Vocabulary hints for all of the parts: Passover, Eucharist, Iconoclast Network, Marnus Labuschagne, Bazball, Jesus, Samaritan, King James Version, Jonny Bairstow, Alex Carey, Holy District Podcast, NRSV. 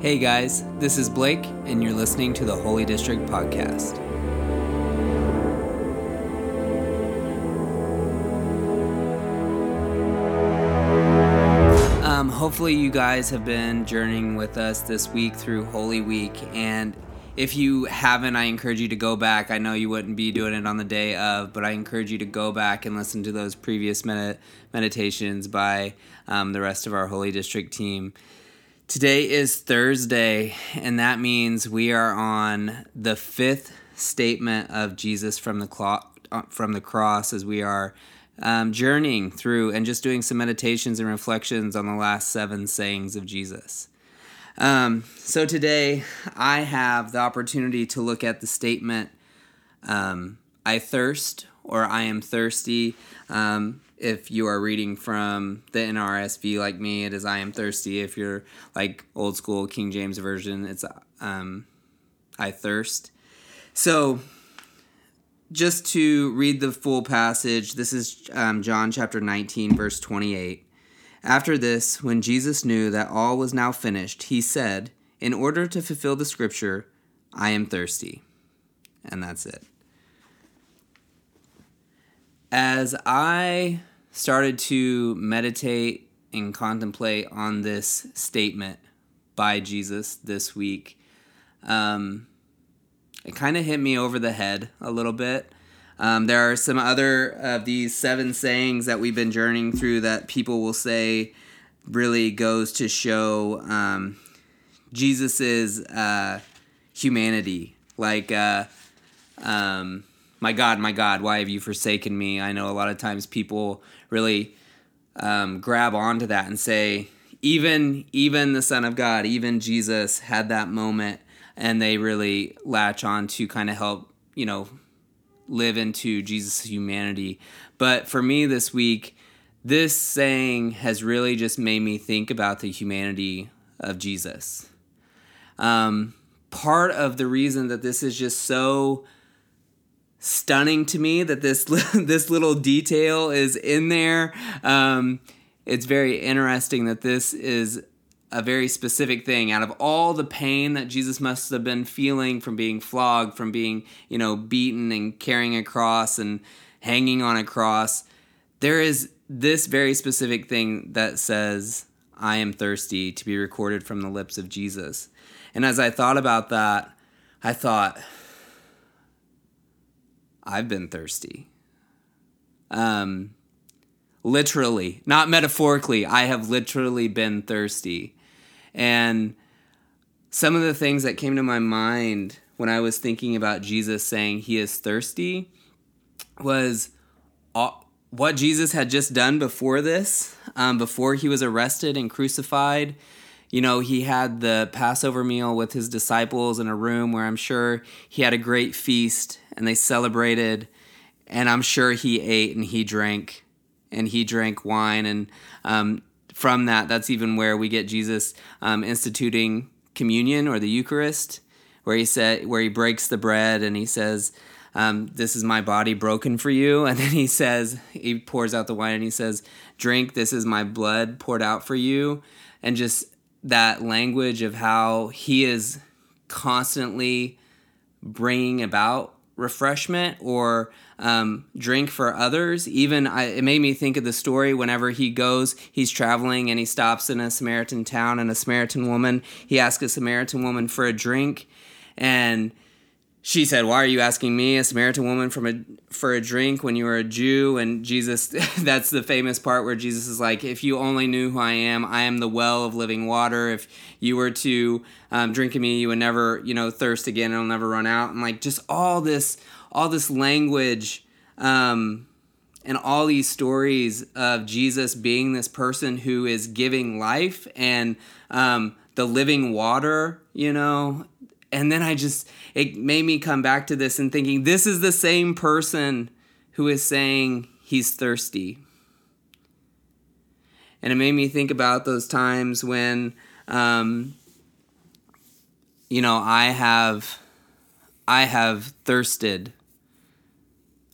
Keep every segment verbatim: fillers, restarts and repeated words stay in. Hey guys, this is Blake, and you're listening to the Holy District Podcast. Um, hopefully you guys have been journeying with us this week through Holy Week, and if you haven't, I encourage you to go back. I know you wouldn't be doing it on the day of, but I encourage you to go back and listen to those previous med- meditations by um, the rest of our Holy District team. Today is Thursday, and that means we are on the fifth statement of Jesus from the clo- from the cross as we are um, journeying through and just doing some meditations and reflections on the last seven sayings of Jesus. Um, so today, I have the opportunity to look at the statement, um, I thirst, or I am thirsty. Um, if you are reading from the N R S V like me, it is I am thirsty. If you're like old school King James Version, it's um, I thirst. So just to read the full passage, this is um, John chapter nineteen, verse twenty-eight. After this, when Jesus knew that all was now finished, he said, in order to fulfill the scripture, I am thirsty. And that's it. As I started to meditate and contemplate on this statement by Jesus this week, um, it kind of hit me over the head a little bit. Um, there are some other of these seven sayings that we've been journeying through that people will say really goes to show um, Jesus's uh, humanity, like... Uh, um, My God, my God, why have you forsaken me? I know a lot of times people really um, grab onto that and say, even even the Son of God, even Jesus had that moment, and they really latch on to kind of help, you know, live into Jesus' humanity. But for me this week, this saying has really just made me think about the humanity of Jesus. Um, part of the reason that this is just so... stunning to me that this this little detail is in there. Um, it's very interesting that this is a very specific thing. Out of all the pain that Jesus must have been feeling from being flogged, from being, you know, beaten and carrying a cross and hanging on a cross, there is this very specific thing that says, I am thirsty, to be recorded from the lips of Jesus. And as I thought about that, I thought... I've been thirsty. Um, literally, not metaphorically, I have literally been thirsty. And some of the things that came to my mind when I was thinking about Jesus saying he is thirsty was all, what Jesus had just done before this, um, before he was arrested and crucified. You know, he had the Passover meal with his disciples in a room where I'm sure he had a great feast and they celebrated, and I'm sure he ate and he drank and he drank wine. And um, from that, that's even where we get Jesus um, instituting communion or the Eucharist, where he said, where he breaks the bread and he says, um, this is my body broken for you. And then he says, he pours out the wine and he says, drink, this is my blood poured out for you. And just that language of how he is constantly bringing about refreshment or um, drink for others. Even I, it made me think of the story whenever he goes, he's traveling and he stops in a Samaritan town, and a Samaritan woman, he asks a Samaritan woman for a drink, and she said, why are you asking me, a Samaritan woman, from a, for a drink when you are a Jew? And Jesus, that's the famous part where Jesus is like, if you only knew who I am, I am the well of living water. If you were to um, drink of me, you would never, you know, thirst again. It'll never run out. And like just all this, all this language um, and all these stories of Jesus being this person who is giving life and um, the living water, you know. And then I just, it made me come back to this and thinking, this is the same person who is saying he's thirsty. And it made me think about those times when, um, you know, I have, I have thirsted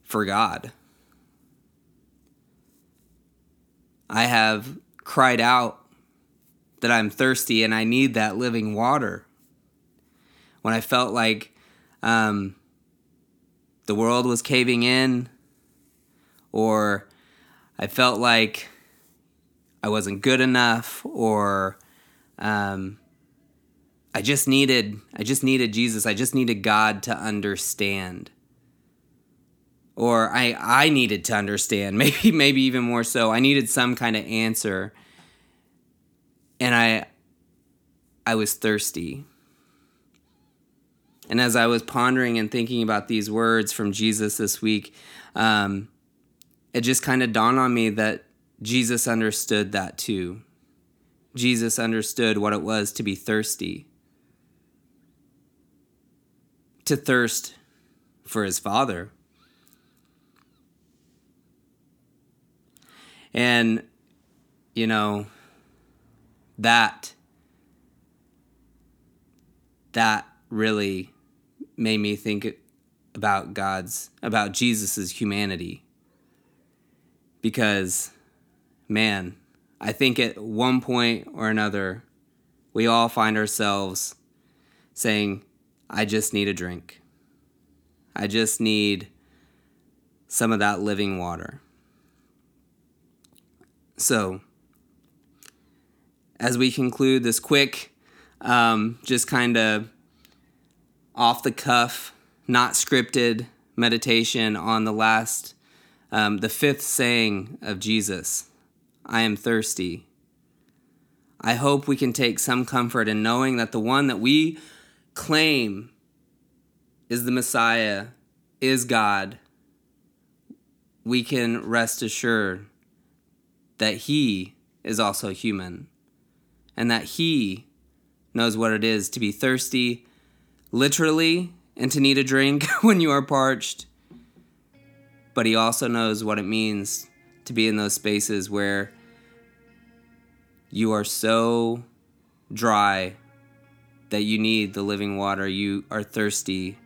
for God. I have cried out that I'm thirsty and I need that living water. When I felt like um, the world was caving in, or I felt like I wasn't good enough, or um, I just needed, I just needed Jesus. I just needed God to understand. Or I, I needed to understand, maybe maybe even more so. I needed some kind of answer. And I I was thirsty. And as I was pondering and thinking about these words from Jesus this week, um, it just kind of dawned on me that Jesus understood that too. Jesus understood what it was to be thirsty. To thirst for his Father. And, you know, that, that really made me think about God's, about Jesus's humanity. Because, man, I think at one point or another, we all find ourselves saying, I just need a drink. I just need some of that living water. So, as we conclude this quick, um, just kind of off-the-cuff, not scripted meditation on the last, um, the fifth saying of Jesus, I am thirsty. I hope we can take some comfort in knowing that the one that we claim is the Messiah, is God. We can rest assured that he is also human, and that he knows what it is to be thirsty, literally, and to need a drink when you are parched. But he also knows what it means to be in those spaces where you are so dry that you need the living water. You are thirsty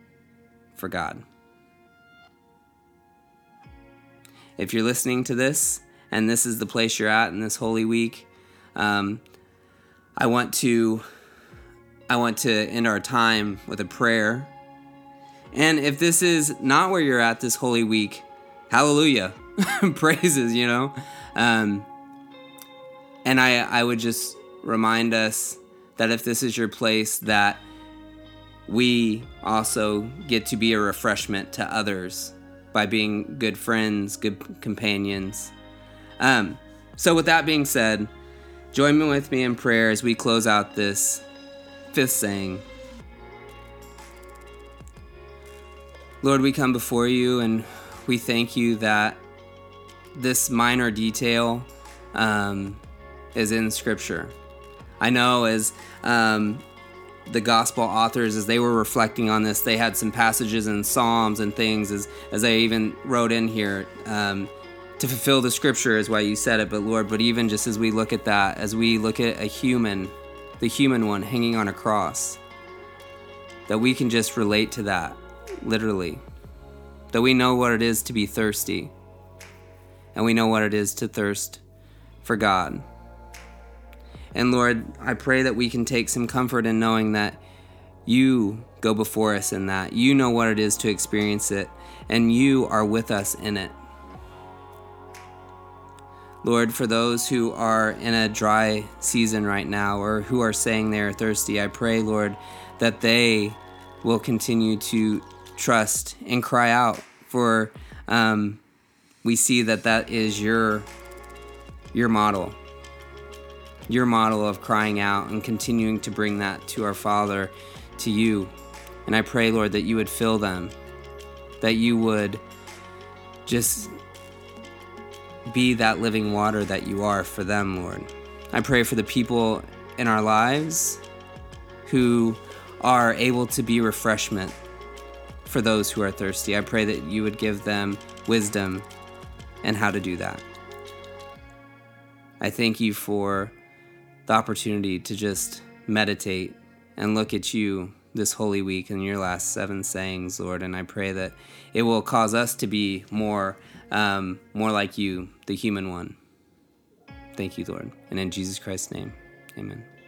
for God. If you're listening to this, and this is the place you're at in this Holy Week, Um, I want to, I want to end our time with a prayer. And if this is not where you're at this Holy Week, hallelujah, praises, you know. Um, and I, I would just remind us that if this is your place, that we also get to be a refreshment to others by being good friends, good companions. Um, so with that being said, join me with me in prayer as we close out this fifth saying. Lord, we come before you and we thank you that this minor detail um, is in Scripture. I know as um, the gospel authors, as they were reflecting on this, they had some passages in Psalms and things as, as they even wrote in here, um, to fulfill the Scripture is why you said it, but Lord, but even just as we look at that, as we look at a human, the human one hanging on a cross, that we can just relate to that, literally. That we know what it is to be thirsty, and we know what it is to thirst for God. And Lord, I pray that we can take some comfort in knowing that you go before us in that. You know what it is to experience it, and you are with us in it. Lord, for those who are in a dry season right now or who are saying they are thirsty, I pray, Lord, that they will continue to trust and cry out for, um, we see that that is your, your model, your model of crying out and continuing to bring that to our Father, to you. And I pray, Lord, that you would fill them, that you would just be that living water that you are for them, Lord. I pray for the people in our lives who are able to be refreshment for those who are thirsty. I pray that you would give them wisdom and how to do that. I thank you for the opportunity to just meditate and look at you this Holy Week and your last seven sayings, Lord, and I pray that it will cause us to be more Um, more like you, the human one. Thank you, Lord. And in Jesus Christ's name, Amen.